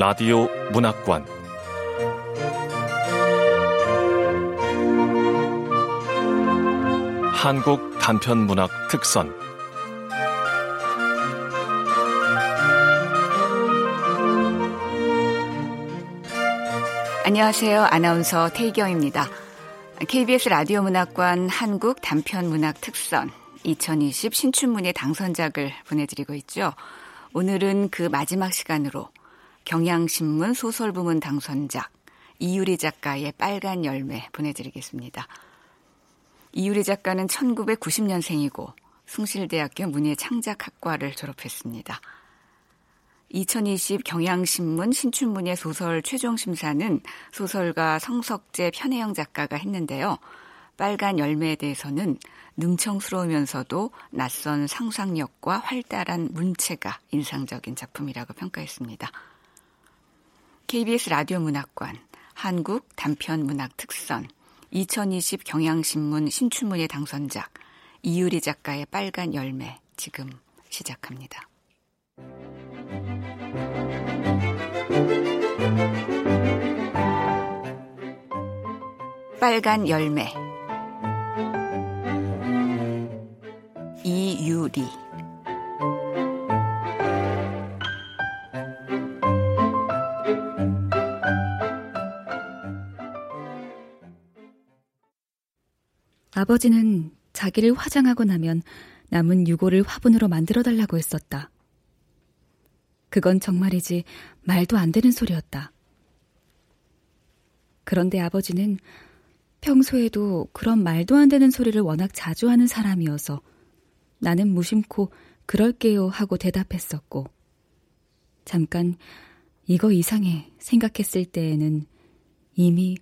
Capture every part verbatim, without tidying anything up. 라디오 문학관, 한국 단편문학 특선, 안녕하세요. 아나운서 태희경입니다. 케이비에스 라디오 문학관 한국 단편문학 특선 이천이십 신춘문예 당선작을 보내드리고 있죠. 오늘은 그 마지막 시간으로 경향신문 소설부문 당선작 이유리 작가의 빨간 열매 보내드리겠습니다. 이유리 작가는 천구백구십 년생이고 숭실대학교 문예창작학과를 졸업했습니다. 이천이십 경향신문 신춘문예 소설 최종심사는 소설가 성석재, 편혜영 작가가 했는데요. 빨간 열매에 대해서는 능청스러우면서도 낯선 상상력과 활달한 문체가 인상적인 작품이라고 평가했습니다. 케이비에스 라디오 문학관, 한국 단편문학 특선, 이천이십 경향신문 신춘문예 당선작, 이유리 작가의 빨간 열매, 지금 시작합니다. 빨간 열매. 이유리. 아버지는 자기를 화장하고 나면 남은 유골을 화분으로 만들어달라고 했었다. 그건 정말이지 말도 안 되는 소리였다. 그런데 아버지는 평소에도 그런 말도 안 되는 소리를 워낙 자주 하는 사람이어서 나는 무심코 그럴게요 하고 대답했었고, 잠깐 이거 이상해 생각했을 때에는 이미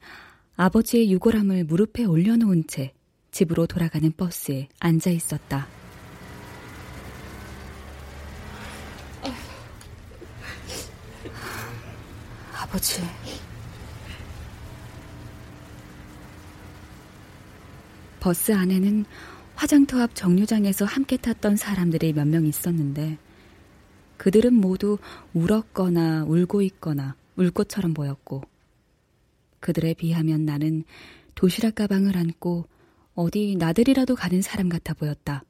아버지의 유골함을 무릎에 올려놓은 채 집으로 돌아가는 버스에 앉아 있었다. 아버지. 버스 안에는 화장터 앞 정류장에서 함께 탔던 사람들이 몇 명 있었는데 그들은 모두 울었거나 울고 있거나 울 것처럼 보였고, 그들에 비하면 나는 도시락 가방을 안고 어디 나들이라도 가는 사람 같아 보였다.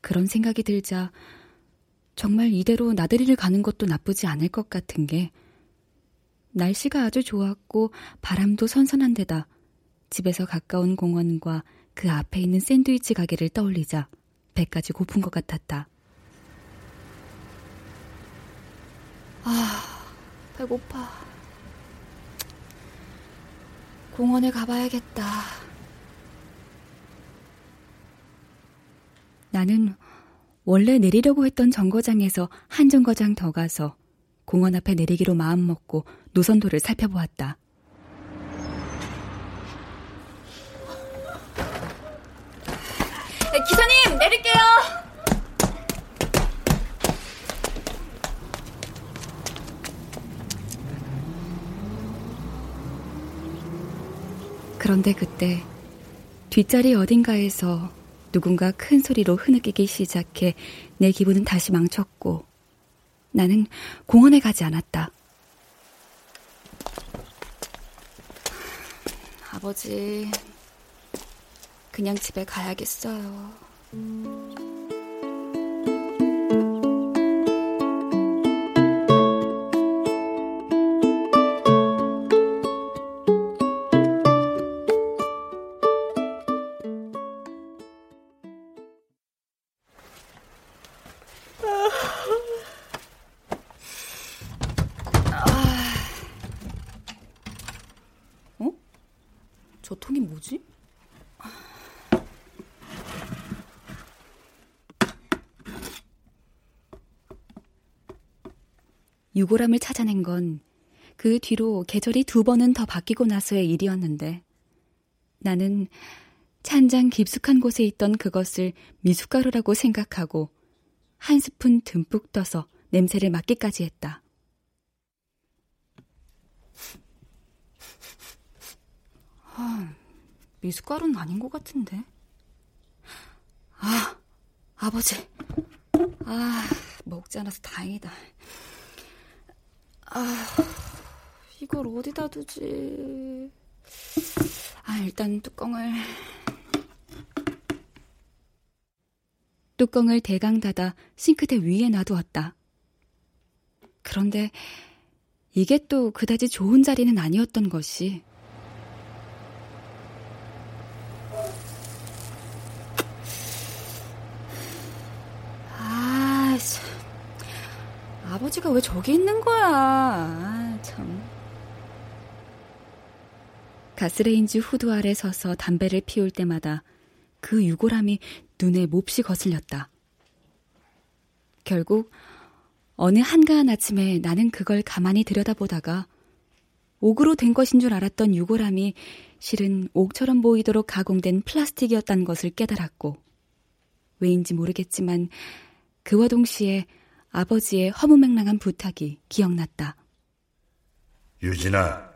그런 생각이 들자 정말 이대로 나들이를 가는 것도 나쁘지 않을 것 같은 게, 날씨가 아주 좋았고 바람도 선선한 데다 집에서 가까운 공원과 그 앞에 있는 샌드위치 가게를 떠올리자 배까지 고픈 것 같았다. 아, 배고파. 공원에 가봐야겠다. 나는 원래 내리려고 했던 정거장에서 한 정거장 더 가서 공원 앞에 내리기로 마음먹고 노선도를 살펴보았다. 기사님, 내릴게요. 그런데 그때 뒷자리 어딘가에서 누군가 큰 소리로 흐느끼기 시작해 내 기분은 다시 망쳤고, 나는 공원에 가지 않았다. 아버지, 그냥 집에 가야겠어요. 어? 저 통이 뭐지? 유골함을 찾아낸 건 그 뒤로 계절이 두 번은 더 바뀌고 나서의 일이었는데, 나는 찬장 깊숙한 곳에 있던 그것을 미숫가루라고 생각하고 한 스푼 듬뿍 떠서 냄새를 맡기까지 했다. 아, 미숫가루는 아닌 것 같은데. 아, 아버지. 아, 먹지 않아서 다행이다. 아, 이걸 어디다 두지? 아, 일단 뚜껑을... 뚜껑을 대강 닫아 싱크대 위에 놔두었다. 그런데 이게 또 그다지 좋은 자리는 아니었던 것이. 아, 참. 아버지가 왜 저기 있는 거야? 아, 참. 가스레인지 후드 아래 서서 담배를 피울 때마다 그 유골함이 눈에 몹시 거슬렸다. 결국 어느 한가한 아침에 나는 그걸 가만히 들여다보다가 옥으로 된 것인 줄 알았던 유골함이 실은 옥처럼 보이도록 가공된 플라스틱이었다는 것을 깨달았고, 왜인지 모르겠지만 그와 동시에 아버지의 허무맹랑한 부탁이 기억났다. 유진아,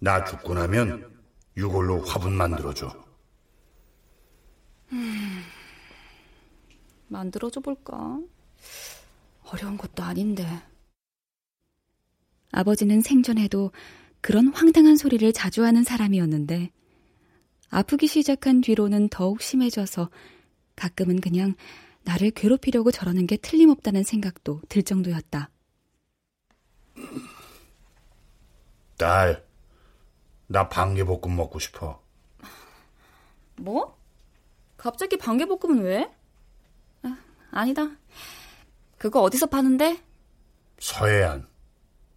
나 죽고 나면 유골로 화분 만들어줘. 음... 만들어줘 볼까? 어려운 것도 아닌데. 아버지는 생전에도 그런 황당한 소리를 자주 하는 사람이었는데 아프기 시작한 뒤로는 더욱 심해져서 가끔은 그냥 나를 괴롭히려고 저러는 게 틀림없다는 생각도 들 정도였다. 딸, 나 반개볶음 먹고 싶어. 뭐? 갑자기 반개볶음은 왜? 아, 아니다. 그거 어디서 파는데? 서해안.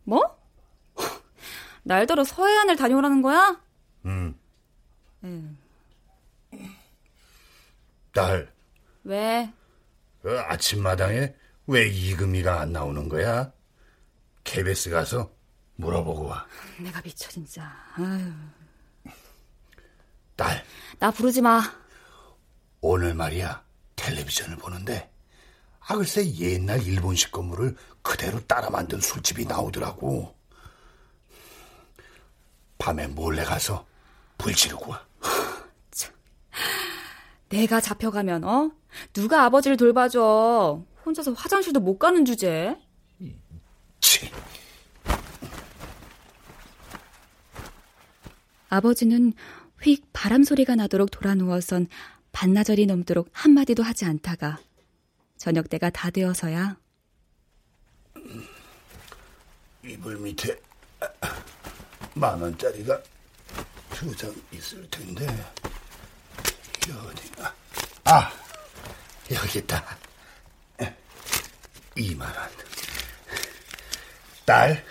뭐? 날더러 서해안을 다녀오라는 거야? 응. 음. 딸. 왜? 그 아침마당에 왜 이금희가 안 나오는 거야? 케이비에스 가서 물어보고 와. 내가 미쳐 진짜. 아유. 딸. 나 부르지 마. 오늘 말이야 텔레비전을 보는데 아, 글쎄 옛날 일본식 건물을 그대로 따라 만든 술집이 나오더라고. 밤에 몰래 가서 불 지르고 와. 내가 잡혀가면 어? 누가 아버지를 돌봐줘. 혼자서 화장실도 못 가는 주제에. 치. 아버지는 휙 바람 소리가 나도록 돌아누워선 반나절이 넘도록 한마디도 하지 않다가 저녁 때가 다 되어서야 이불 밑에 만 원짜리가 두 장 있을 텐데 어디가? 아, 여기 있다. 이만 원. 딸?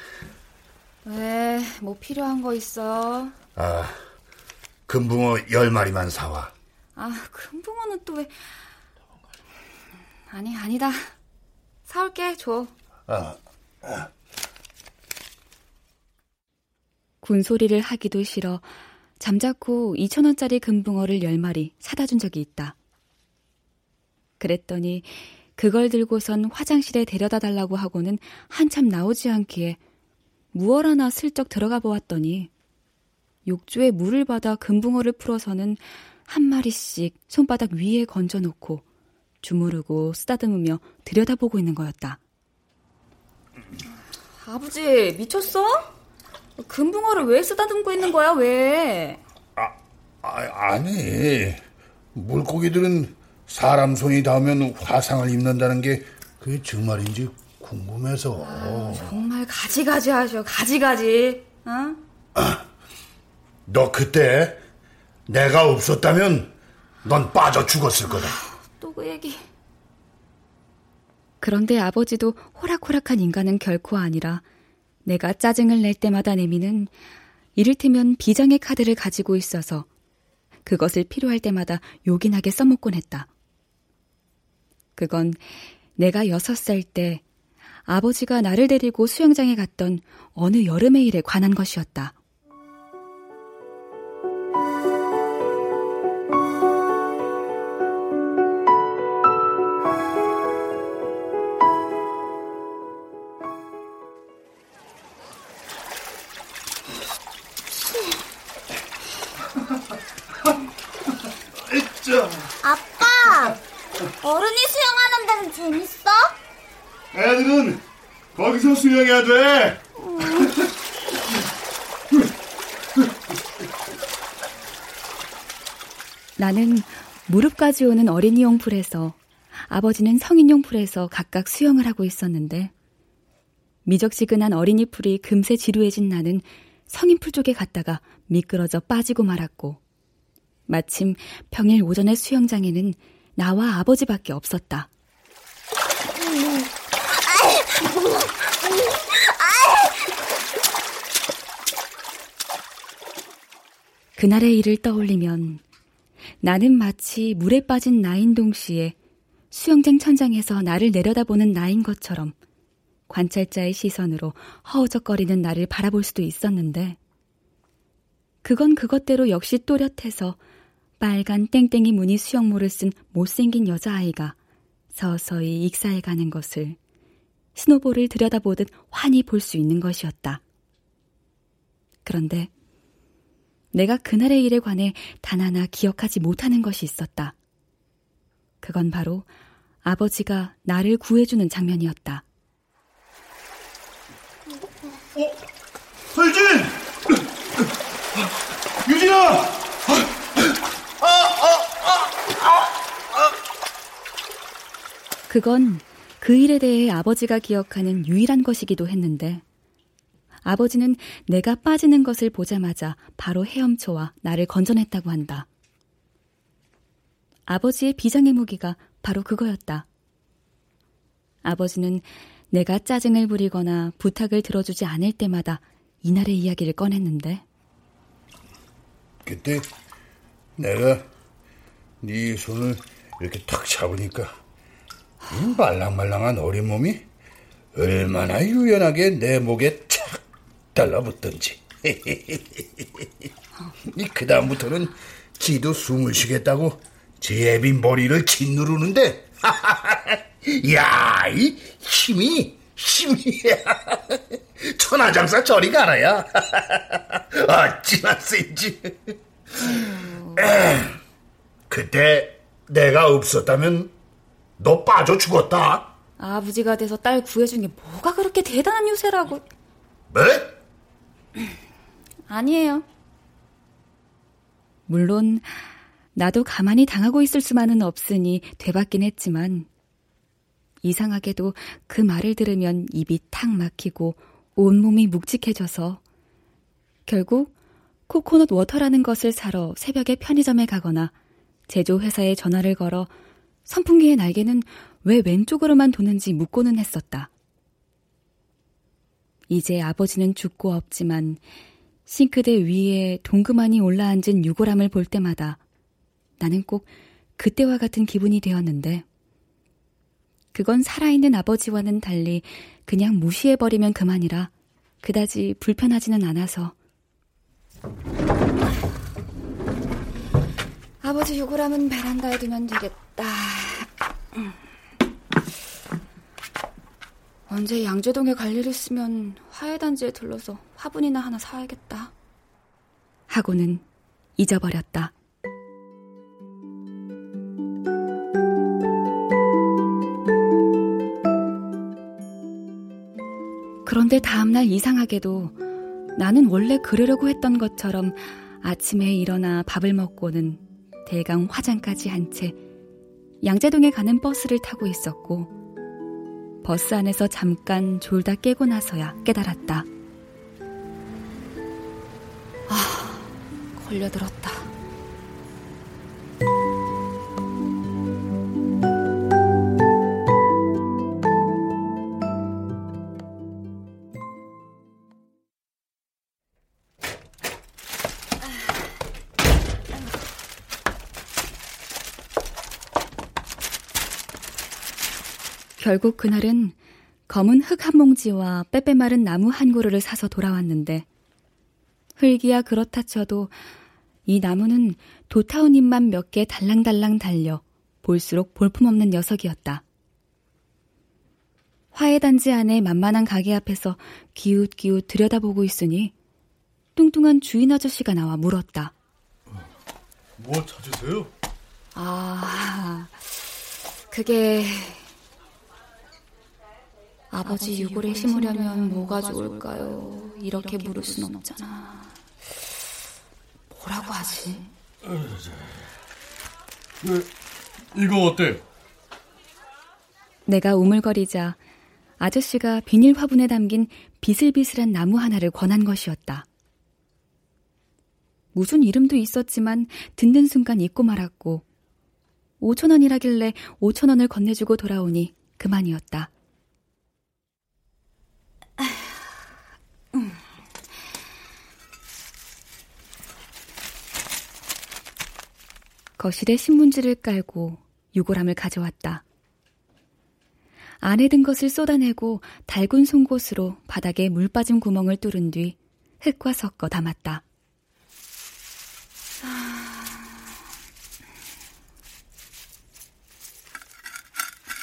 왜? 뭐 필요한 거 있어? 아, 금붕어 열 마리만 사와. 아, 금붕어는 또 왜? 아니, 아니다. 사올게, 줘. 아, 아. 군소리를 하기도 싫어 잠자코 이천 원짜리 금붕어를 열 마리 사다 준 적이 있다. 그랬더니 그걸 들고선 화장실에 데려다 달라고 하고는 한참 나오지 않기에 무얼 하나 슬쩍 들어가 보았더니 욕조에 물을 받아 금붕어를 풀어서는 한 마리씩 손바닥 위에 건져놓고 주무르고 쓰다듬으며 들여다보고 있는 거였다. 아버지, 미쳤어? 금붕어를 왜 쓰다듬고 있는 거야, 왜? 아, 아 아니. 물고기들은 사람 손이 닿으면 화상을 입는다는 게 그게 정말인지 궁금해서. 아유, 정말 가지가지 하셔, 가지가지. 어? 너 그때 내가 없었다면 넌 빠져 죽었을 거다. 또 그 얘기. 그런데 아버지도 호락호락한 인간은 결코 아니라 내가 짜증을 낼 때마다 내미는 이를테면 비장의 카드를 가지고 있어서 그것을 필요할 때마다 요긴하게 써먹곤 했다. 그건 내가 여섯 살 때 아버지가 나를 데리고 수영장에 갔던 어느 여름의 일에 관한 것이었다. 아빠, 어른이 수영하는 데는 재밌어? 애들은 거기서 수영해야 돼. 나는 무릎까지 오는 어린이용 풀에서 아버지는 성인용 풀에서 각각 수영을 하고 있었는데 미적지근한 어린이 풀이 금세 지루해진 나는 성인 풀 쪽에 갔다가 미끄러져 빠지고 말았고 마침 평일 오전의 수영장에는 나와 아버지밖에 없었다. 그날의 일을 떠올리면 나는 마치 물에 빠진 나인 동시에 수영장 천장에서 나를 내려다보는 나인 것처럼 관찰자의 시선으로 허우적거리는 나를 바라볼 수도 있었는데 그건 그것대로 역시 또렷해서 빨간 땡땡이 무늬 수영모를 쓴 못생긴 여자아이가 서서히 익사해가는 것을 스노볼을 들여다보듯 환히 볼 수 있는 것이었다. 그런데 내가 그날의 일에 관해 단 하나 기억하지 못하는 것이 있었다. 그건 바로 아버지가 나를 구해주는 장면이었다. 어? 서유진! 유진아! 아, 아, 아, 아, 아. 그건 그 일에 대해 아버지가 기억하는 유일한 것이기도 했는데 아버지는 내가 빠지는 것을 보자마자 바로 헤엄쳐와 나를 건져냈다고 한다. 아버지의 비장의 무기가 바로 그거였다. 아버지는 내가 짜증을 부리거나 부탁을 들어주지 않을 때마다 이날의 이야기를 꺼냈는데 그때 내가 네 손을 이렇게 탁 잡으니까 이 말랑말랑한 어린 몸이 얼마나 유연하게 내 목에 착 달라붙던지. 그 다음부터는 지도 숨을 쉬겠다고 제 애비 머리를 짓누르는데 야, 이 힘이 힘이야. 천하장사 저리 가라야. 어찌나 센지. 그때 내가 없었다면 너 빠져 죽었다. 아버지가 돼서 딸 구해준 게 뭐가 그렇게 대단한 유세라고. 뭐? 아니에요. 물론 나도 가만히 당하고 있을 수만은 없으니 되받긴 했지만 이상하게도 그 말을 들으면 입이 탁 막히고 온몸이 묵직해져서 결국 코코넛 워터라는 것을 사러 새벽에 편의점에 가거나 제조회사에 전화를 걸어 선풍기의 날개는 왜 왼쪽으로만 도는지 묻고는 했었다. 이제 아버지는 죽고 없지만 싱크대 위에 동그만히 올라앉은 유골함을 볼 때마다 나는 꼭 그때와 같은 기분이 되었는데 그건 살아있는 아버지와는 달리 그냥 무시해버리면 그만이라 그다지 불편하지는 않아서. 아버지 유골함은 베란다에 두면 되겠다. 언제 양재동에 갈 일 있으면 화훼단지에 들러서 화분이나 하나 사야겠다. 하고는 잊어버렸다. 그런데 다음날 이상하게도 나는 원래 그러려고 했던 것처럼 아침에 일어나 밥을 먹고는 대강 화장까지 한 채 양재동에 가는 버스를 타고 있었고 버스 안에서 잠깐 졸다 깨고 나서야 깨달았다. 아, 걸려들었다. 결국 그날은 검은 흙 한 뭉치와 빼빼 마른 나무 한 그루를 사서 돌아왔는데 흙이야 그렇다 쳐도 이 나무는 도타운 잎만 몇 개 달랑달랑 달려 볼수록 볼품없는 녀석이었다. 화훼단지 안에 만만한 가게 앞에서 기웃기웃 들여다보고 있으니 뚱뚱한 주인 아저씨가 나와 물었다. 뭐 찾으세요? 아, 그게... 아버지 유골에 심으려면 뭐가 좋을까요? 이렇게 물을 순 없잖아. 뭐라고 하지? 이거 어때? 내가 우물거리자 아저씨가 비닐 화분에 담긴 비슬비슬한 나무 하나를 권한 것이었다. 무슨 이름도 있었지만 듣는 순간 잊고 말았고 오천 원이라길래 오천 원을 건네주고 돌아오니 그만이었다. 거실에 신문지를 깔고 유골함을 가져왔다. 안에 든 것을 쏟아내고 달군 송곳으로 바닥에 물 빠진 구멍을 뚫은 뒤 흙과 섞어 담았다.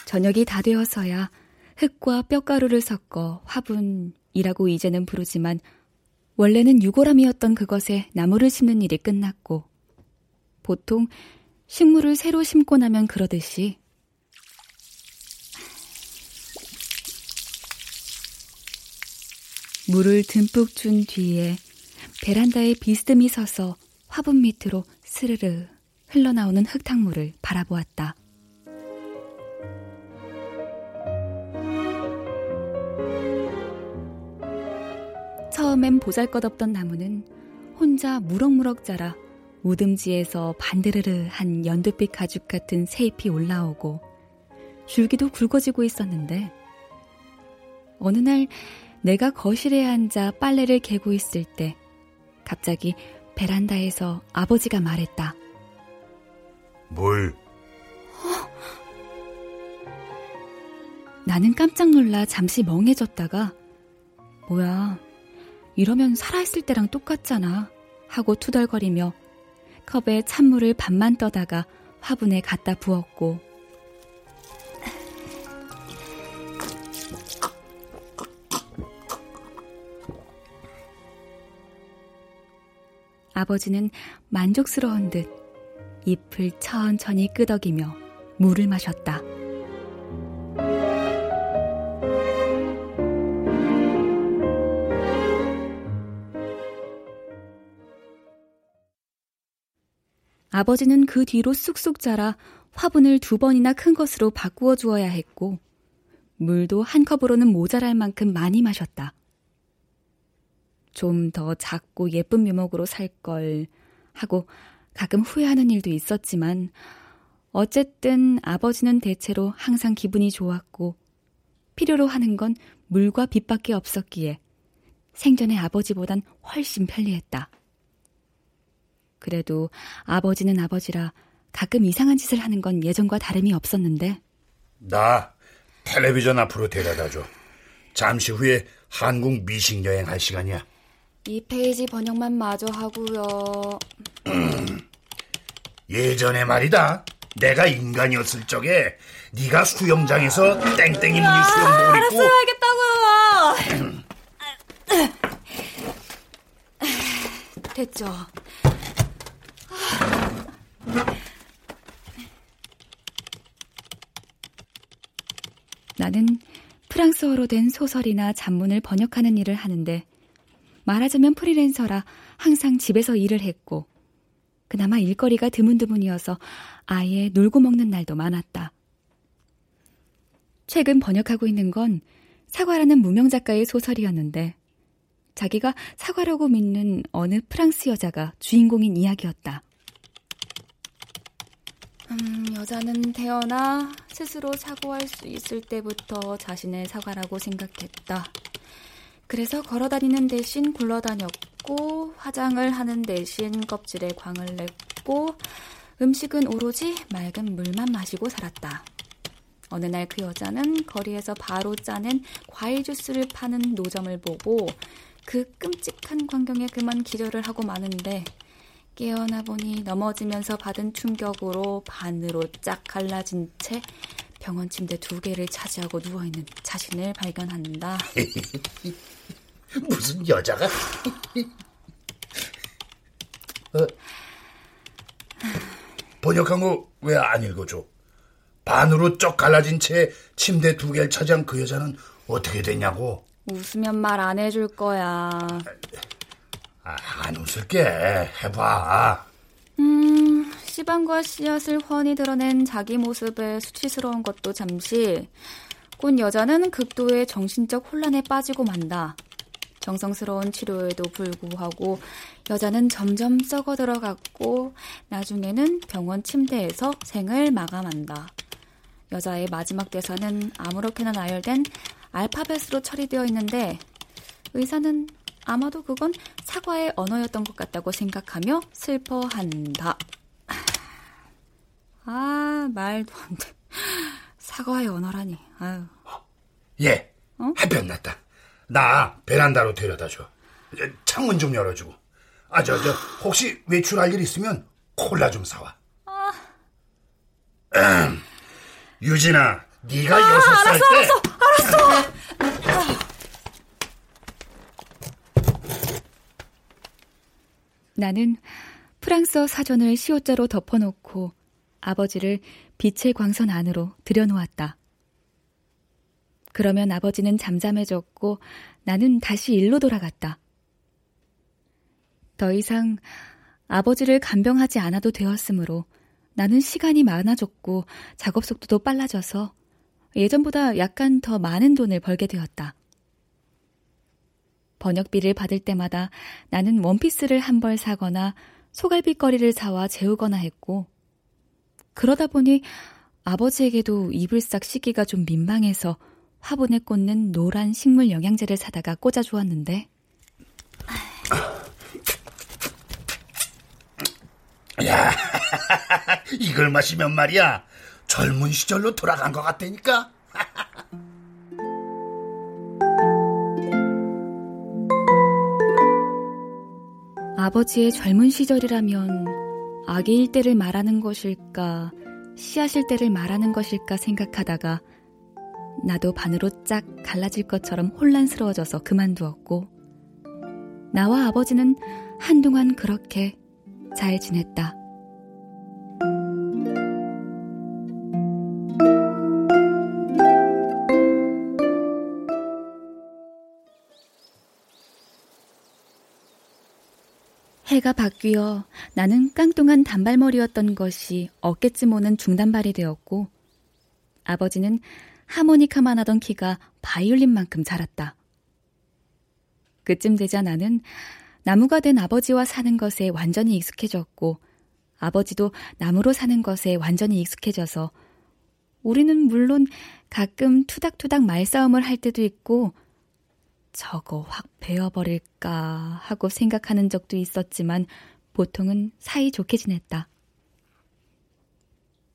저녁이 다 되어서야 흙과 뼈가루를 섞어 화분이라고 이제는 부르지만 원래는 유골함이었던 그것에 나무를 심는 일이 끝났고 보통 식물을 새로 심고 나면 그러듯이 물을 듬뿍 준 뒤에 베란다에 비스듬히 서서 화분 밑으로 스르르 흘러나오는 흙탕물을 바라보았다. 처음엔 보잘것없던 나무는 혼자 무럭무럭 자라 우듬지에서 반드르르한 연두빛 가죽 같은 새잎이 올라오고 줄기도 굵어지고 있었는데 어느 날 내가 거실에 앉아 빨래를 개고 있을 때 갑자기 베란다에서 아버지가 말했다. 뭘? 어? 나는 깜짝 놀라 잠시 멍해졌다가 뭐야 이러면 살아있을 때랑 똑같잖아 하고 투덜거리며 컵에 찬물을 반만 떠다가 화분에 갖다 부었고 아버지는 만족스러운 듯 잎을 천천히 끄덕이며 물을 마셨다. 아버지는 그 뒤로 쑥쑥 자라 화분을 두 번이나 큰 것으로 바꾸어 주어야 했고 물도 한 컵으로는 모자랄 만큼 많이 마셨다. 좀 더 작고 예쁜 묘목으로 살 걸 하고 가끔 후회하는 일도 있었지만 어쨌든 아버지는 대체로 항상 기분이 좋았고 필요로 하는 건 물과 빛밖에 없었기에 생전에 아버지보단 훨씬 편리했다. 그래도 아버지는 아버지라 가끔 이상한 짓을 하는 건 예전과 다름이 없었는데 나 텔레비전 앞으로 데려다줘. 잠시 후에 한국 미식 여행할 시간이야. 이 페이지 번역만 마저 하고요. 예전에 말이다. 내가 인간이었을 적에 네가 수영장에서 땡땡이 무늬 수영복을 입고 알았어야겠다고요. 됐죠. 나는 프랑스어로 된 소설이나 잡문을 번역하는 일을 하는데 말하자면 프리랜서라 항상 집에서 일을 했고 그나마 일거리가 드문드문이어서 아예 놀고 먹는 날도 많았다. 최근 번역하고 있는 건 사과라는 무명 작가의 소설이었는데 자기가 사과라고 믿는 어느 프랑스 여자가 주인공인 이야기였다. 음, 여자는 태어나 스스로 사고할 수 있을 때부터 자신의 사과라고 생각했다. 그래서 걸어다니는 대신 굴러다녔고 화장을 하는 대신 껍질에 광을 냈고 음식은 오로지 맑은 물만 마시고 살았다. 어느 날 그 여자는 거리에서 바로 짜낸 과일 주스를 파는 노점을 보고 그 끔찍한 광경에 그만 기절을 하고 마는데 깨어나 보니 넘어지면서 받은 충격으로 반으로 쫙 갈라진 채 병원 침대 두 개를 차지하고 누워있는 자신을 발견한다. 무슨 여자가? 어? 번역한 거 왜 안 읽어줘? 반으로 쫙 갈라진 채 침대 두 개를 차지한 그 여자는 어떻게 됐냐고? 웃으면 말 안 해줄 거야. 아, 안 웃을게. 해봐. 음, 시방과 씨앗을 훤히 드러낸 자기 모습에 수치스러운 것도 잠시, 꼰 여자는 극도의 정신적 혼란에 빠지고 만다. 정성스러운 치료에도 불구하고 여자는 점점 썩어 들어갔고 나중에는 병원 침대에서 생을 마감한다. 여자의 마지막 대사는 아무렇게나 나열된 알파벳으로 처리되어 있는데 의사는 아마도 그건 사과의 언어였던 것 같다고 생각하며 슬퍼한다. 아, 말도 안 돼. 사과의 언어라니. 아유. 예, 어? 해변 났다. 나 베란다로 데려다줘. 창문 좀 열어주고. 아, 저, 저 혹시 외출할 일 있으면 콜라 좀 사와. 아... 음, 유진아, 네가 아, 여섯 살 알았어, 때. 알았어, 알았어, 알았어. 나는 프랑스어 사전을 시옷자로 덮어놓고 아버지를 빛의 광선 안으로 들여놓았다. 그러면 아버지는 잠잠해졌고 나는 다시 일로 돌아갔다. 더 이상 아버지를 간병하지 않아도 되었으므로 나는 시간이 많아졌고 작업 속도도 빨라져서 예전보다 약간 더 많은 돈을 벌게 되었다. 번역비를 받을 때마다 나는 원피스를 한 벌 사거나 소갈빗거리를 사와 재우거나 했고 그러다 보니 아버지에게도 이불 싹 씻기가 좀 민망해서 화분에 꽂는 노란 식물 영양제를 사다가 꽂아주었는데 야, 이걸 마시면 말이야 젊은 시절로 돌아간 것 같다니까. 아버지의 젊은 시절이라면 아기일 때를 말하는 것일까 씨앗일 때를 말하는 것일까 생각하다가 나도 반으로 쫙 갈라질 것처럼 혼란스러워져서 그만두었고 나와 아버지는 한동안 그렇게 잘 지냈다. 해가 바뀌어 나는 깡뚱한 단발머리였던 것이 어깨쯤 오는 중단발이 되었고 아버지는 하모니카만 하던 키가 바이올린만큼 자랐다. 그쯤 되자 나는 나무가 된 아버지와 사는 것에 완전히 익숙해졌고 아버지도 나무로 사는 것에 완전히 익숙해져서 우리는 물론 가끔 투닥투닥 말싸움을 할 때도 있고 저거 확 베어버릴까 하고 생각하는 적도 있었지만 보통은 사이좋게 지냈다.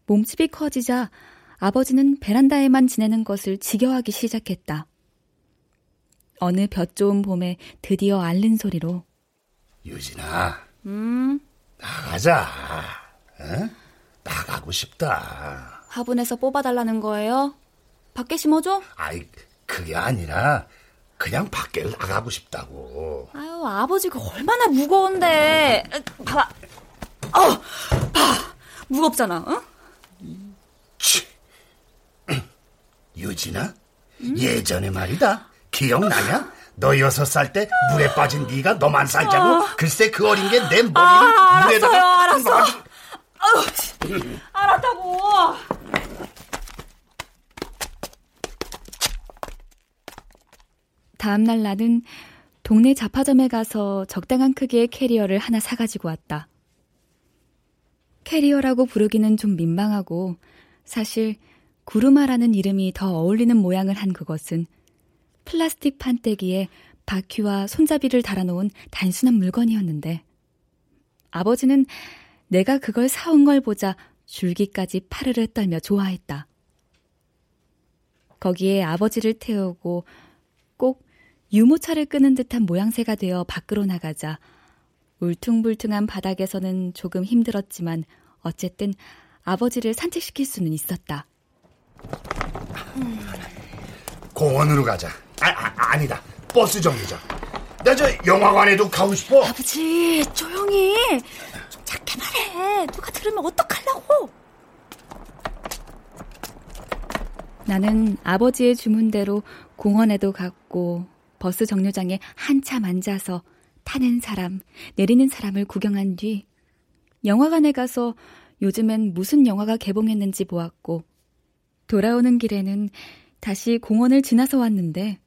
몸집이 커지자 아버지는 베란다에만 지내는 것을 지겨워하기 시작했다. 어느 볕 좋은 봄에 드디어 앓는 소리로 유진아, 음? 나가자. 응? 나가고 싶다. 화분에서 뽑아달라는 거예요? 밖에 심어줘? 아이, 그게 아니라 그냥 밖에 나가고 싶다고. 아유, 아버지가 얼마나 무거운데. 봐봐. 어, 봐. 무겁잖아. 응? 음. 유진아, 음? 예전에 말이다. 기억나냐? 너 여섯 살 때 물에 빠진 네가 너만 살자고. 아... 글쎄 그 어린 게 내 머리를 아, 물에다가... 알았어요, 알았어. 아유, 알았다고. 다음 날 나는 동네 잡화점에 가서 적당한 크기의 캐리어를 하나 사가지고 왔다. 캐리어라고 부르기는 좀 민망하고 사실... 구루마라는 이름이 더 어울리는 모양을 한 그것은 플라스틱 판때기에 바퀴와 손잡이를 달아놓은 단순한 물건이었는데 아버지는 내가 그걸 사온 걸 보자 줄기까지 파르르 떨며 좋아했다. 거기에 아버지를 태우고 꼭 유모차를 끄는 듯한 모양새가 되어 밖으로 나가자 울퉁불퉁한 바닥에서는 조금 힘들었지만 어쨌든 아버지를 산책시킬 수는 있었다. 음. 공원으로 가자. 아, 아, 아니다. 버스 정류장. 나 저 영화관에도 가고 싶어. 아버지, 조용히. 좀 작게 말해. 누가 들으면 어떡하려고. 나는 아버지의 주문대로 공원에도 갔고 버스 정류장에 한참 앉아서 타는 사람, 내리는 사람을 구경한 뒤 영화관에 가서 요즘엔 무슨 영화가 개봉했는지 보았고 돌아오는 길에는 다시 공원을 지나서 왔는데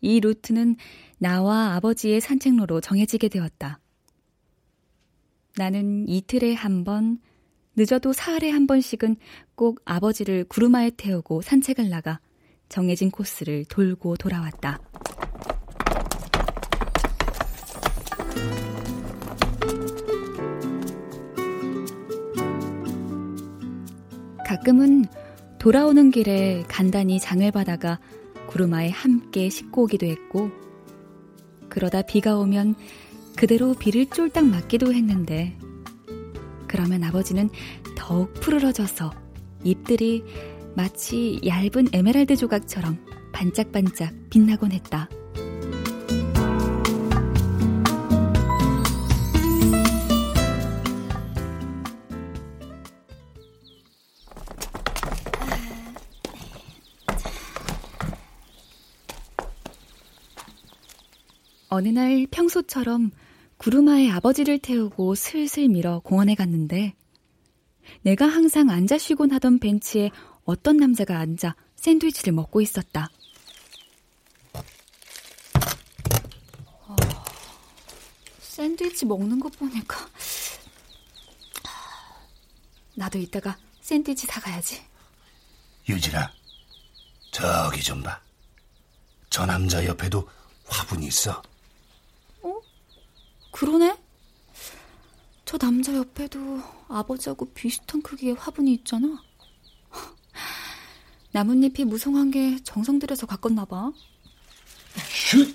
이 루트는 나와 아버지의 산책로로 정해지게 되었다. 나는 이틀에 한 번, 늦어도 사흘에 한 번씩은 꼭 아버지를 구루마에 태우고 산책을 나가 정해진 코스를 돌고 돌아왔다. 가끔은 돌아오는 길에 간단히 장을 받아가 구루마에 함께 싣고 오기도 했고 그러다 비가 오면 그대로 비를 쫄딱 맞기도 했는데 그러면 아버지는 더욱 푸르러져서 잎들이 마치 얇은 에메랄드 조각처럼 반짝반짝 빛나곤 했다. 어느 날 평소처럼 구루마에 아버지를 태우고 슬슬 밀어 공원에 갔는데 내가 항상 앉아 쉬곤 하던 벤치에 어떤 남자가 앉아 샌드위치를 먹고 있었다. 어, 샌드위치 먹는 거 보니까 나도 이따가 샌드위치 사가야지. 유진아, 저기 좀 봐. 저 남자 옆에도 화분이 있어. 그러네? 저 남자 옆에도 아버지하고 비슷한 크기의 화분이 있잖아. 나뭇잎이 무성한 게 정성 들여서 가꿨나 봐. 슛!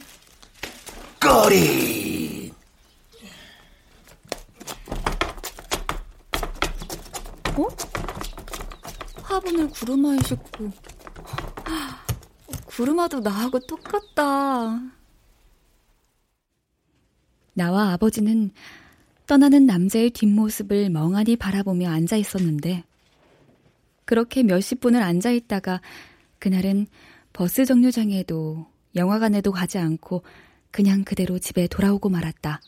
꼬리! 어? 화분을 구루마에 싣고. 구루마도 나하고 똑같다. 나와 아버지는 떠나는 남자의 뒷모습을 멍하니 바라보며 앉아 있었는데 그렇게 몇십 분을 앉아 있다가 그날은 버스 정류장에도 영화관에도 가지 않고 그냥 그대로 집에 돌아오고 말았다.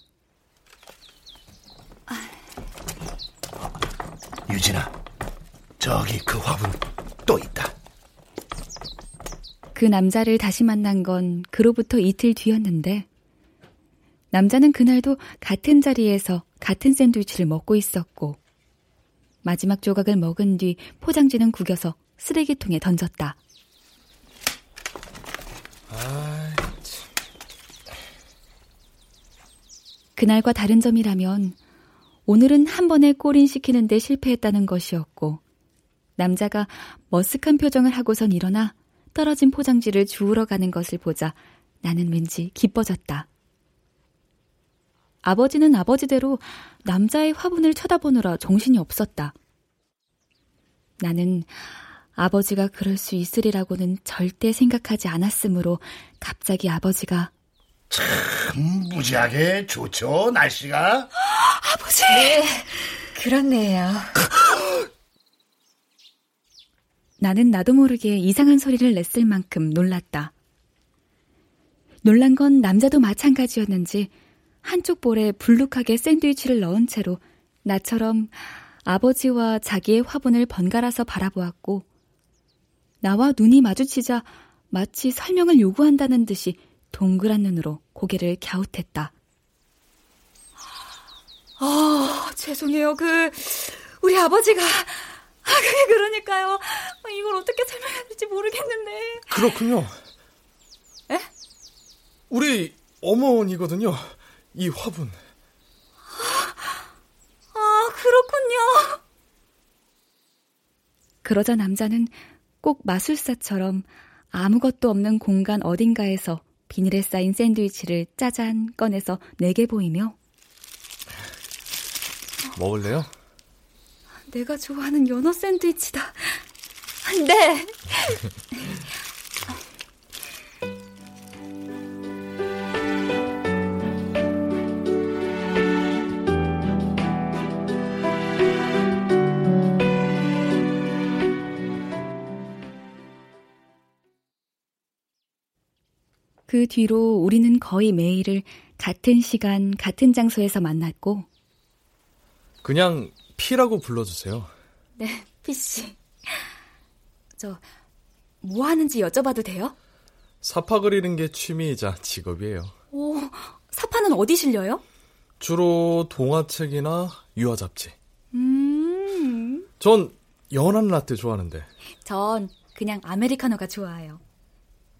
유진아, 저기 그 화분 또 있다. 그 남자를 다시 만난 건 그로부터 이틀 뒤였는데 남자는 그날도 같은 자리에서 같은 샌드위치를 먹고 있었고 마지막 조각을 먹은 뒤 포장지는 구겨서 쓰레기통에 던졌다. 아, 참. 그날과 다른 점이라면 오늘은 한 번에 골인 시키는 데 실패했다는 것이었고 남자가 머쓱한 표정을 하고선 일어나 떨어진 포장지를 주우러 가는 것을 보자 나는 왠지 기뻐졌다. 아버지는 아버지대로 남자의 화분을 쳐다보느라 정신이 없었다. 나는 아버지가 그럴 수 있으리라고는 절대 생각하지 않았으므로 갑자기 아버지가 참 무지하게 좋죠, 날씨가. 아버지! 네, 그렇네요. 나는 나도 모르게 이상한 소리를 냈을 만큼 놀랐다. 놀란 건 남자도 마찬가지였는지 한쪽 볼에 불룩하게 샌드위치를 넣은 채로 나처럼 아버지와 자기의 화분을 번갈아서 바라보았고 나와 눈이 마주치자 마치 설명을 요구한다는 듯이 동그란 눈으로 고개를 갸웃했다. 아, 죄송해요. 그 우리 아버지가 아, 그게 그러니까요. 이걸 어떻게 설명해야 될지 모르겠는데. 그렇군요. 에? 우리 어머니거든요. 이 화분. 아, 아, 그렇군요. 그러자 남자는 꼭 마술사처럼 아무것도 없는 공간 어딘가에서 비닐에 쌓인 샌드위치를 짜잔 꺼내서 내게 보이며 먹을래요? 내가 좋아하는 연어 샌드위치다. 네. 그 뒤로 우리는 거의 매일을 같은 시간, 같은 장소에서 만났고 그냥 P라고 불러주세요. 네, P씨. 저 뭐 하는지 여쭤봐도 돼요? 사파 그리는 게 취미이자 직업이에요. 오, 사파는 어디 실려요? 주로 동화책이나 유화 잡지. 음. 전 연한 라떼 좋아하는데. 전 그냥 아메리카노가 좋아해요.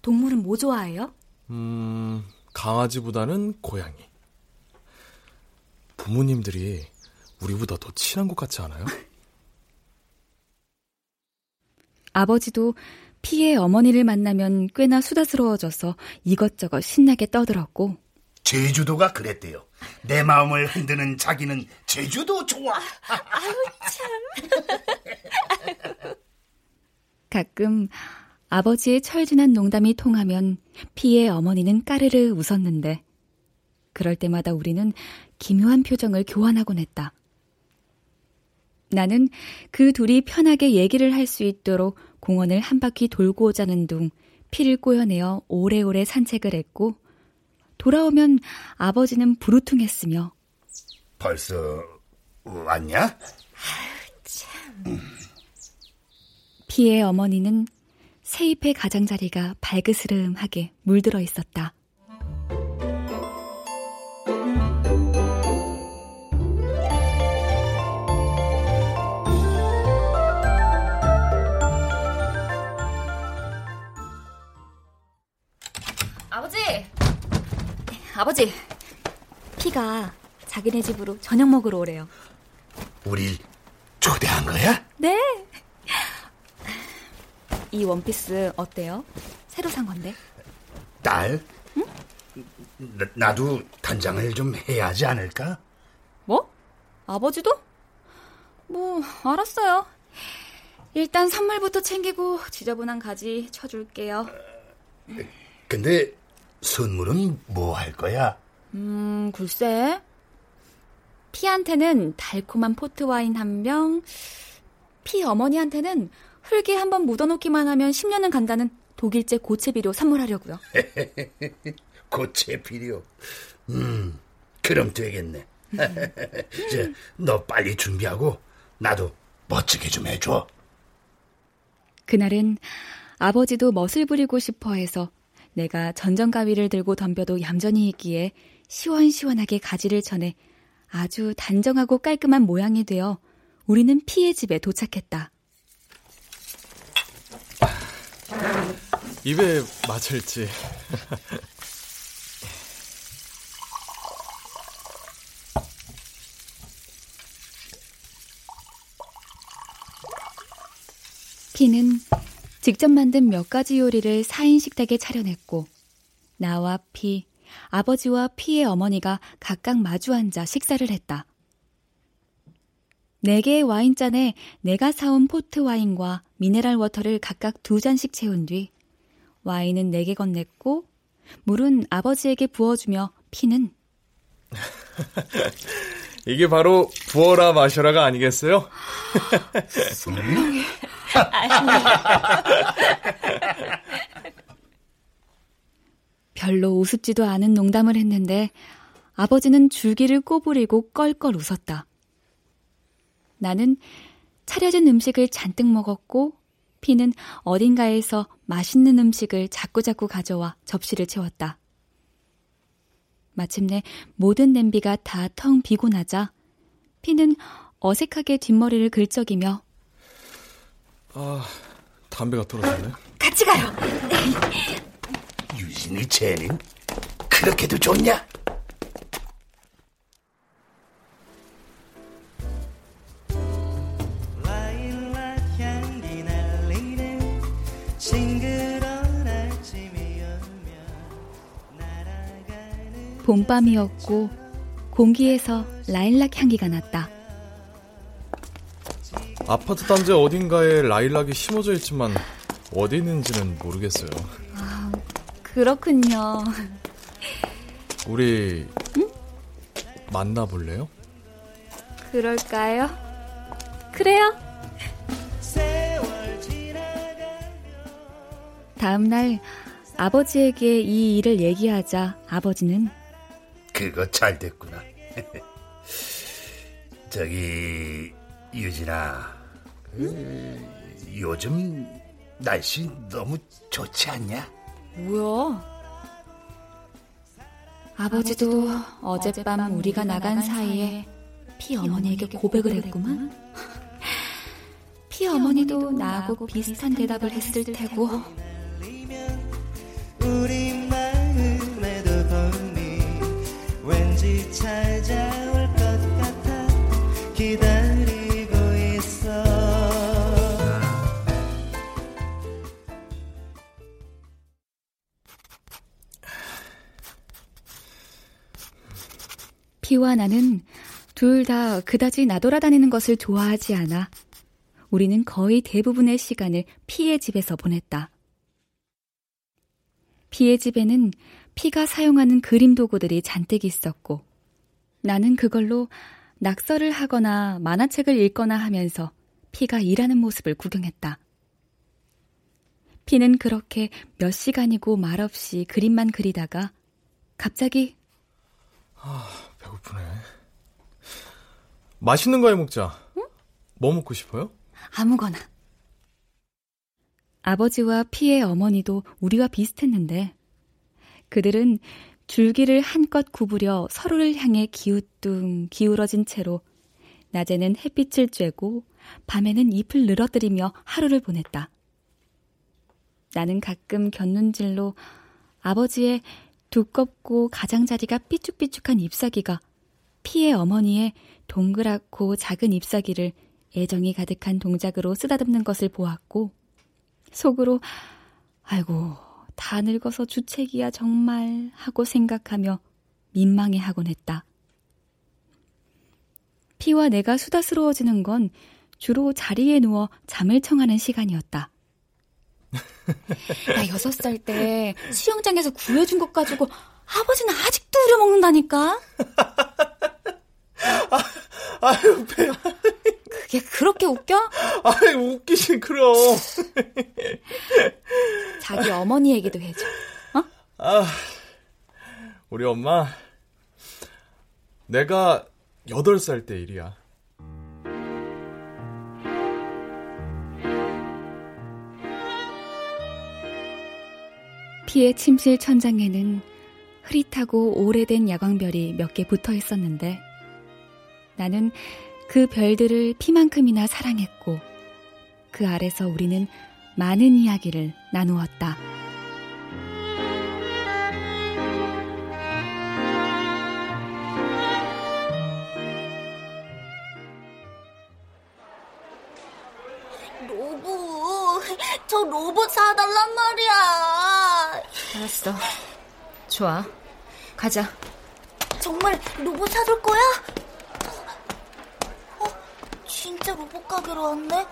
동물은 뭐 좋아해요? 음, 강아지보다는 고양이. 부모님들이 우리보다 더 친한 것 같지 않아요? 아버지도 피의 어머니를 만나면 꽤나 수다스러워져서 이것저것 신나게 떠들었고, 제주도가 그랬대요. 내 마음을 흔드는 자기는 제주도 좋아. 아유 참. 가끔 아버지의 철진한 농담이 통하면 피의 어머니는 까르르 웃었는데, 그럴 때마다 우리는 기묘한 표정을 교환하곤 했다. 나는 그 둘이 편하게 얘기를 할 수 있도록 공원을 한 바퀴 돌고 오자는 둥 피를 꼬여내어 오래오래 산책을 했고, 돌아오면 아버지는 부르퉁했으며, 벌써 왔냐? 아유 참. 음. 피의 어머니는 새잎의 가장자리가 발그스름하게 물들어 있었다. 아버지! 아버지! 피가 자기네 집으로 저녁 먹으러 오래요. 우릴 초대한 거야? 네! 이 원피스 어때요? 새로 산 건데. 딸? 응? 나, 나도 단장을 좀 해야 하지 않을까? 뭐? 아버지도? 뭐, 알았어요. 일단 선물부터 챙기고 지저분한 가지 쳐줄게요. 근데 선물은 뭐 할 거야? 음, 글쎄. 피한테는 달콤한 포트와인 한 병, 피 어머니한테는 흙에 한번 묻어놓기만 하면 십 년은 간다는 독일제 고체비료 선물하려고요. 고체비료. 음, 그럼 되겠네. 이제 너 빨리 준비하고 나도 멋지게 좀 해줘. 그날은 아버지도 멋을 부리고 싶어 해서 내가 전정가위를 들고 덤벼도 얌전히 있기에 시원시원하게 가지를 쳐내 아주 단정하고 깔끔한 모양이 되어 우리는 피의 집에 도착했다. 입에 맞을지. 피는 직접 만든 몇 가지 요리를 사 인 식탁에 차려냈고, 나와 피, 아버지와 피의 어머니가 각각 마주 앉아 식사를 했다. 네 개의 와인잔에 내가 사온 포트 와인과 미네랄 워터를 각각 두 잔씩 채운 뒤 와인은 네 개 건넸고 물은 아버지에게 부어주며 피는 이게 바로 부어라 마셔라가 아니겠어요? 별로 우습지도 않은 농담을 했는데 아버지는 줄기를 꼬부리고 껄껄 웃었다. 나는 차려진 음식을 잔뜩 먹었고 피는 어딘가에서 맛있는 음식을 자꾸자꾸 가져와 접시를 채웠다. 마침내 모든 냄비가 다 텅 비고 나자 피는 어색하게 뒷머리를 긁적이며, 아, 담배가 떨어졌네. 같이 가요. 유진이 쟤는 그렇게도 좋냐? 봄밤이었고 공기에서 라일락 향기가 났다. 아파트 단지 어딘가에 라일락이 심어져 있지만 어디 있는지는 모르겠어요. 아, 그렇군요. 우리 응? 만나볼래요? 그럴까요? 그래요. 다음 날 아버지에게 이 일을 얘기하자 아버지는, 그거 잘 됐구나. 저기 유진아, 응? 요즘 날씨 너무 좋지 않냐? 뭐야? 아버지도 어젯밤 우리가 나간 사이에 피어머니에게 고백을 했구만. 피어머니도 나하고 비슷한 대답을 했을 테고. 우리 마음에도 봄이 왠지 찾아올 것 같아 기다리고 있어. 피와 나는 둘 다 그다지 나돌아다니는 것을 좋아하지 않아 우리는 거의 대부분의 시간을 피의 집에서 보냈다. 피의 집에는 피가 사용하는 그림 도구들이 잔뜩 있었고 나는 그걸로 낙서를 하거나 만화책을 읽거나 하면서 피가 일하는 모습을 구경했다. 피는 그렇게 몇 시간이고 말없이 그림만 그리다가 갑자기 아, 배고프네. 맛있는 거 해 먹자. 응? 뭐 먹고 싶어요? 아무거나. 아버지와 피의 어머니도 우리와 비슷했는데 그들은 줄기를 한껏 구부려 서로를 향해 기우뚱 기울어진 채로 낮에는 햇빛을 쬐고 밤에는 잎을 늘어뜨리며 하루를 보냈다. 나는 가끔 곁눈질로 아버지의 두껍고 가장자리가 삐죽삐죽한 잎사귀가 피의 어머니의 동그랗고 작은 잎사귀를 애정이 가득한 동작으로 쓰다듬는 것을 보았고 속으로 아이고 다 늙어서 주책이야 정말 하고 생각하며 민망해하곤 했다. 피와 내가 수다스러워지는 건 주로 자리에 누워 잠을 청하는 시간이었다. 나 여섯 살 때 수영장에서 구해준 것 가지고 아버지는 아직도 우려먹는다니까. 아, 아유 배야. 그게 그렇게 웃겨? 아이 웃기지 그럼. 자기 어머니 얘기도 해줘. 어? 아, 우리 엄마 내가 여덟 살 때 일이야. 피의 침실 천장에는 흐릿하고 오래된 야광별이 몇 개 붙어 있었는데 나는 그 별들을 피만큼이나 사랑했고 그 아래서 우리는 많은 이야기를 나누었다. 로봇, 저 로봇 사달란 말이야. 알았어. 좋아. 가자. 정말 로봇 사줄 거야? 진짜 로봇 가게로 왔네?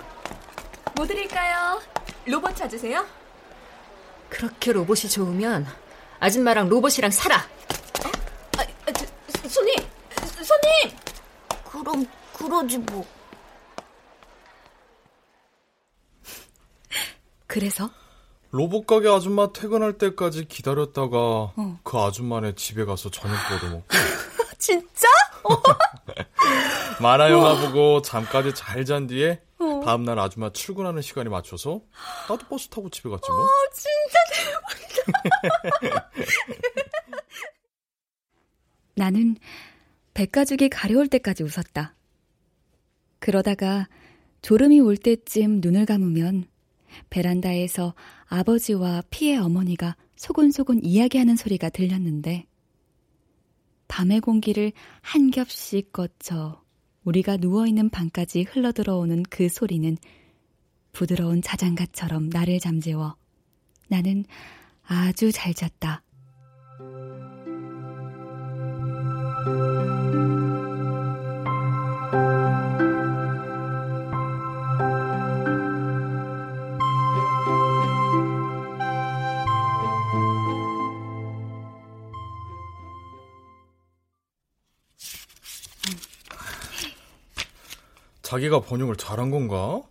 뭐 드릴까요? 로봇 찾으세요? 그렇게 로봇이 좋으면 아줌마랑 로봇이랑 살아. 어? 아, 아, 저, 손님! 손님! 그럼 그러지 뭐. 그래서? 로봇 가게 아줌마 퇴근할 때까지 기다렸다가 어. 그 아줌마네 집에 가서 저녁도 먹고. 진짜? 만화 영화 보고 잠까지 잘 잔 뒤에 어. 다음날 아줌마 출근하는 시간에 맞춰서 나도 버스 타고 집에 갔지 뭐. 어, 진짜 대박이다. 나는 백가죽이 가려울 때까지 웃었다. 그러다가 졸음이 올 때쯤 눈을 감으면 베란다에서 아버지와 피의 어머니가 소곤소곤 이야기하는 소리가 들렸는데 밤의 공기를 한 겹씩 거쳐 우리가 누워있는 방까지 흘러들어오는 그 소리는 부드러운 자장가처럼 나를 잠재워 나는 아주 잘 잤다. 자기가 번역을 잘한 건가?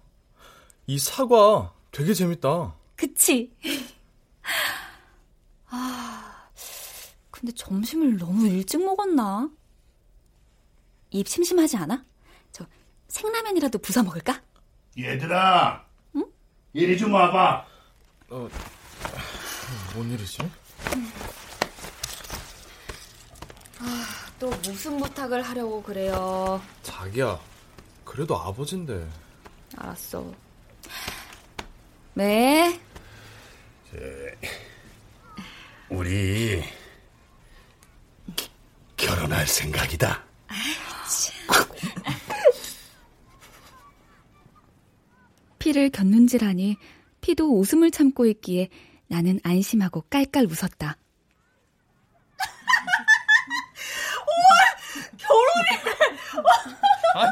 이 사과 되게 재밌다. 그치? 아, 근데 점심을 너무 일찍 먹었나? 입 심심하지 않아? 저 생라면이라도 부숴 먹을까? 얘들아, 응? 이리 좀 와봐. 어, 뭔 일이지? 음. 아, 또 무슨 부탁을 하려고 그래요? 자기야, 그래도 아버지인데. 알았어. 네. 저, 우리 결혼할 생각이다. 피를 겼는지라니 피도 웃음을 참고 있기에 나는 안심하고 깔깔 웃었다. 우와, 결혼해.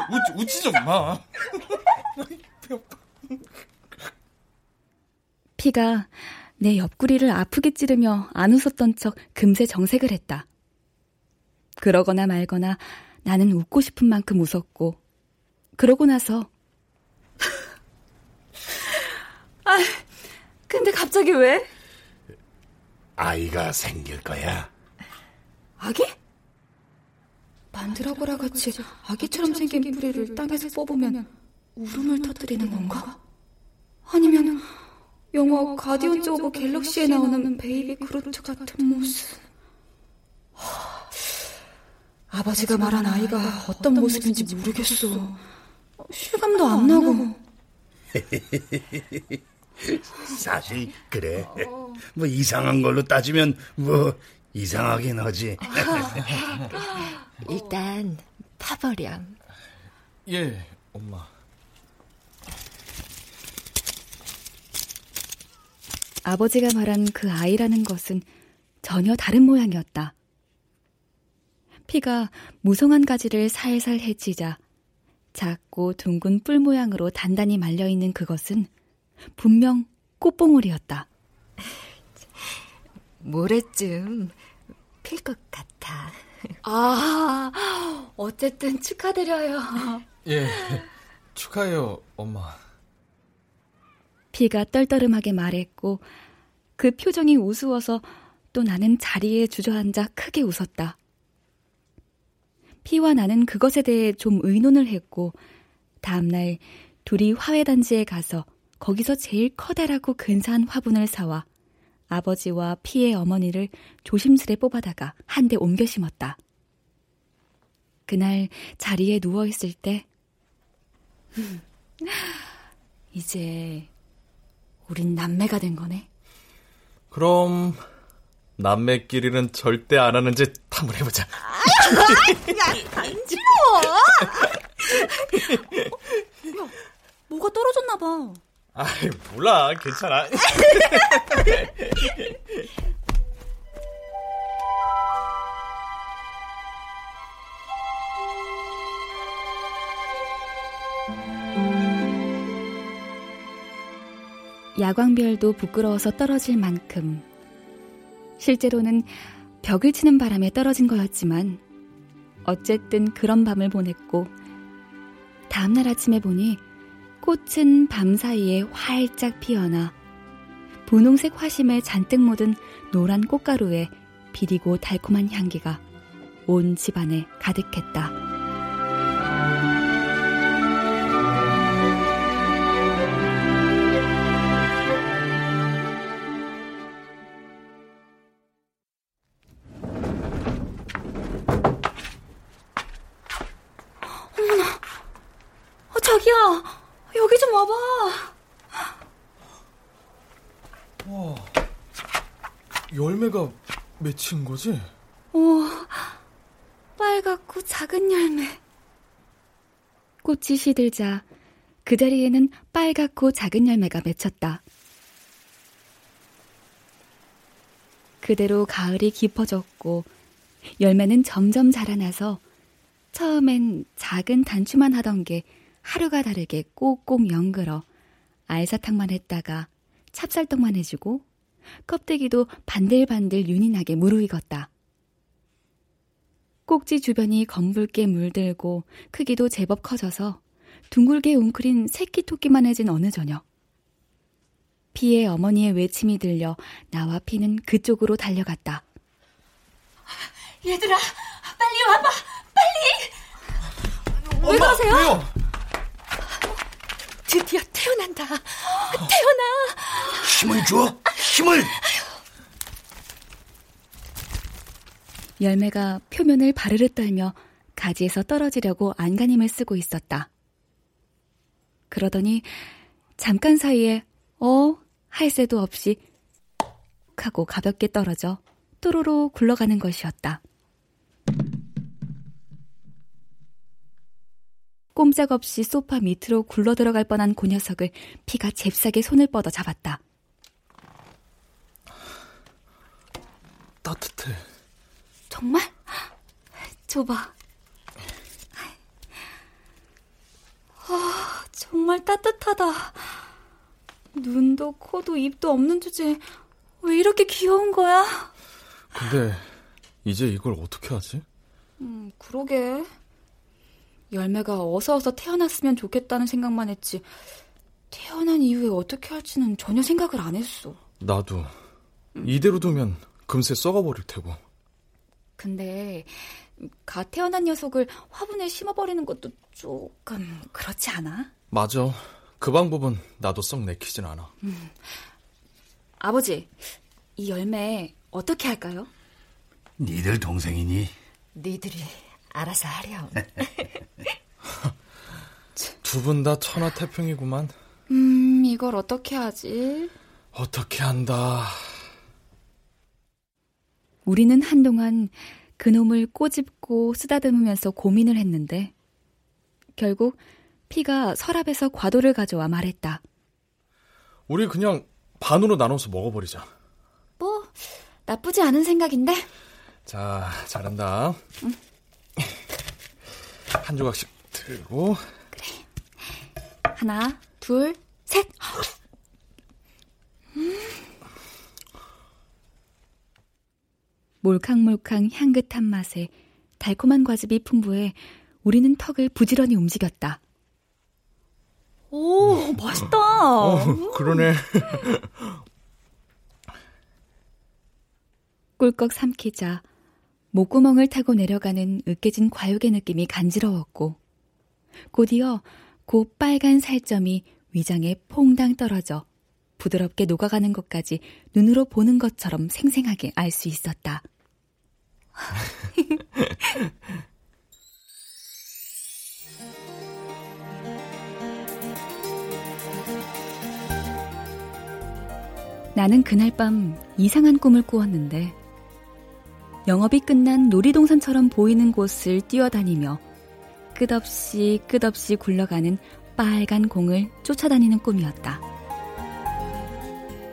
아, 웃, 웃지 좀 마. 피가 내 옆구리를 아프게 찌르며 안 웃었던 척 금세 정색을 했다. 그러거나 말거나 나는 웃고 싶은 만큼 웃었고, 그러고 나서 아, 근데 갑자기 왜? 아이가 생길 거야. 아기? 만드라고라 같이 아기처럼 생긴 뿌리를 땅에서 뽑으면 울음을 터뜨리는 건가? 아니면 영화 가디언즈 오브 갤럭시에 나오는 베이비 그루트 같은 모습. 하, 아버지가 말한 아이가 어떤 모습인지 모르겠어. 실감도 안 나고. 사실 그래. 뭐 이상한 걸로 따지면 뭐 이상하긴 하지. 일단 파버렴. 예, 엄마. 아버지가 말한 그 아이라는 것은 전혀 다른 모양이었다. 피가 무성한 가지를 살살 헤치자 작고 둥근 뿔 모양으로 단단히 말려있는 그것은 분명 꽃봉오리였다. 모레쯤 필 것 같아. 아, 어쨌든 축하드려요. 예, 축하해요, 엄마. 피가 떨떠름하게 말했고 그 표정이 우스워서 또 나는 자리에 주저앉아 크게 웃었다. 피와 나는 그것에 대해 좀 의논을 했고 다음날 둘이 화훼단지에 가서 거기서 제일 커다랗고 근사한 화분을 사와 아버지와 피의 어머니를 조심스레 뽑아다가 한 대 옮겨 심었다. 그날 자리에 누워있을 때 이제 우린 남매가 된 거네. 그럼 남매끼리는 절대 안 하는 짓 한번 해보자. 야, 간지러워. 야, 뭐가 떨어졌나 봐. 아, 몰라, 괜찮아. 야광별도 부끄러워서 떨어질 만큼 실제로는 벽을 치는 바람에 떨어진 거였지만 어쨌든 그런 밤을 보냈고 다음날 아침에 보니 꽃은 밤 사이에 활짝 피어나 분홍색 화심에 잔뜩 묻은 노란 꽃가루에 비리고 달콤한 향기가 온 집안에 가득했다. 자기야, 여기 좀 와봐. 와, 열매가 맺힌 거지? 오, 빨갛고 작은 열매. 꽃이 시들자 그 자리에는 빨갛고 작은 열매가 맺혔다. 그대로 가을이 깊어졌고 열매는 점점 자라나서 처음엔 작은 단추만 하던 게 하루가 다르게 꼭꼭 연그러 알사탕만 했다가 찹쌀떡만 해주고 껍데기도 반들반들 윤이 나게 무르익었다. 꼭지 주변이 검붉게 물들고 크기도 제법 커져서 둥글게 웅크린 새끼 토끼만 해진 어느 저녁. 피의 어머니의 외침이 들려 나와 피는 그쪽으로 달려갔다. 얘들아, 빨리 와봐! 빨리! 왜 엄마, 그러세요? 왜요? 드디어 태어난다. 태어나. 힘을 줘. 힘을. 열매가 표면을 바르르 떨며 가지에서 떨어지려고 안간힘을 쓰고 있었다. 그러더니 잠깐 사이에 어? 할 새도 없이 하고 가볍게 떨어져 또로로 굴러가는 것이었다. 꼼짝없이 소파 밑으로 굴러들어갈 뻔한 그 녀석을 피가 잽싸게 손을 뻗어 잡았다. 따뜻해. 정말? 줘봐. 아, 정말 따뜻하다. 눈도 코도 입도 없는 주제에 왜 이렇게 귀여운 거야? 근데 이제 이걸 어떻게 하지? 음, 그러게. 열매가 어서 어서 태어났으면 좋겠다는 생각만 했지 태어난 이후에 어떻게 할지는 전혀 생각을 안 했어. 나도 이대로 두면 금세 썩어버릴 테고. 근데 가 태어난 녀석을 화분에 심어버리는 것도 조금 그렇지 않아? 맞아. 그 방법은 나도 썩 내키진 않아. 음. 아버지, 이 열매 어떻게 할까요? 니들 동생이니? 니들이 알아서 하렴. 두 분 다 천하태평이구만. 음, 이걸 어떻게 하지? 어떻게 한다. 우리는 한동안 그놈을 꼬집고 쓰다듬으면서 고민을 했는데 결국 피가 서랍에서 과도를 가져와 말했다. 우리 그냥 반으로 나눠서 먹어버리자. 뭐 나쁘지 않은 생각인데. 자, 잘한다. 응. 한 조각씩 들고. 그래. 하나, 둘, 셋. 음. 몰캉몰캉 향긋한 맛에 달콤한 과즙이 풍부해 우리는 턱을 부지런히 움직였다. 오, 음. 맛있다. 어, 그러네. 꿀꺽 삼키자 목구멍을 타고 내려가는 으깨진 과육의 느낌이 간지러웠고 곧이어 곧 빨간 살점이 위장에 퐁당 떨어져 부드럽게 녹아가는 것까지 눈으로 보는 것처럼 생생하게 알 수 있었다. 나는 그날 밤 이상한 꿈을 꾸었는데 영업이 끝난 놀이동산처럼 보이는 곳을 뛰어다니며 끝없이 끝없이 굴러가는 빨간 공을 쫓아다니는 꿈이었다.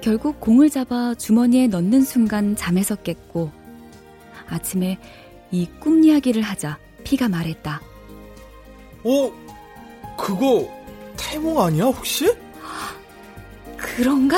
결국 공을 잡아 주머니에 넣는 순간 잠에서 깼고 아침에 이 꿈 이야기를 하자 피가 말했다. 어? 그거 태몽 아니야 혹시? 그런가?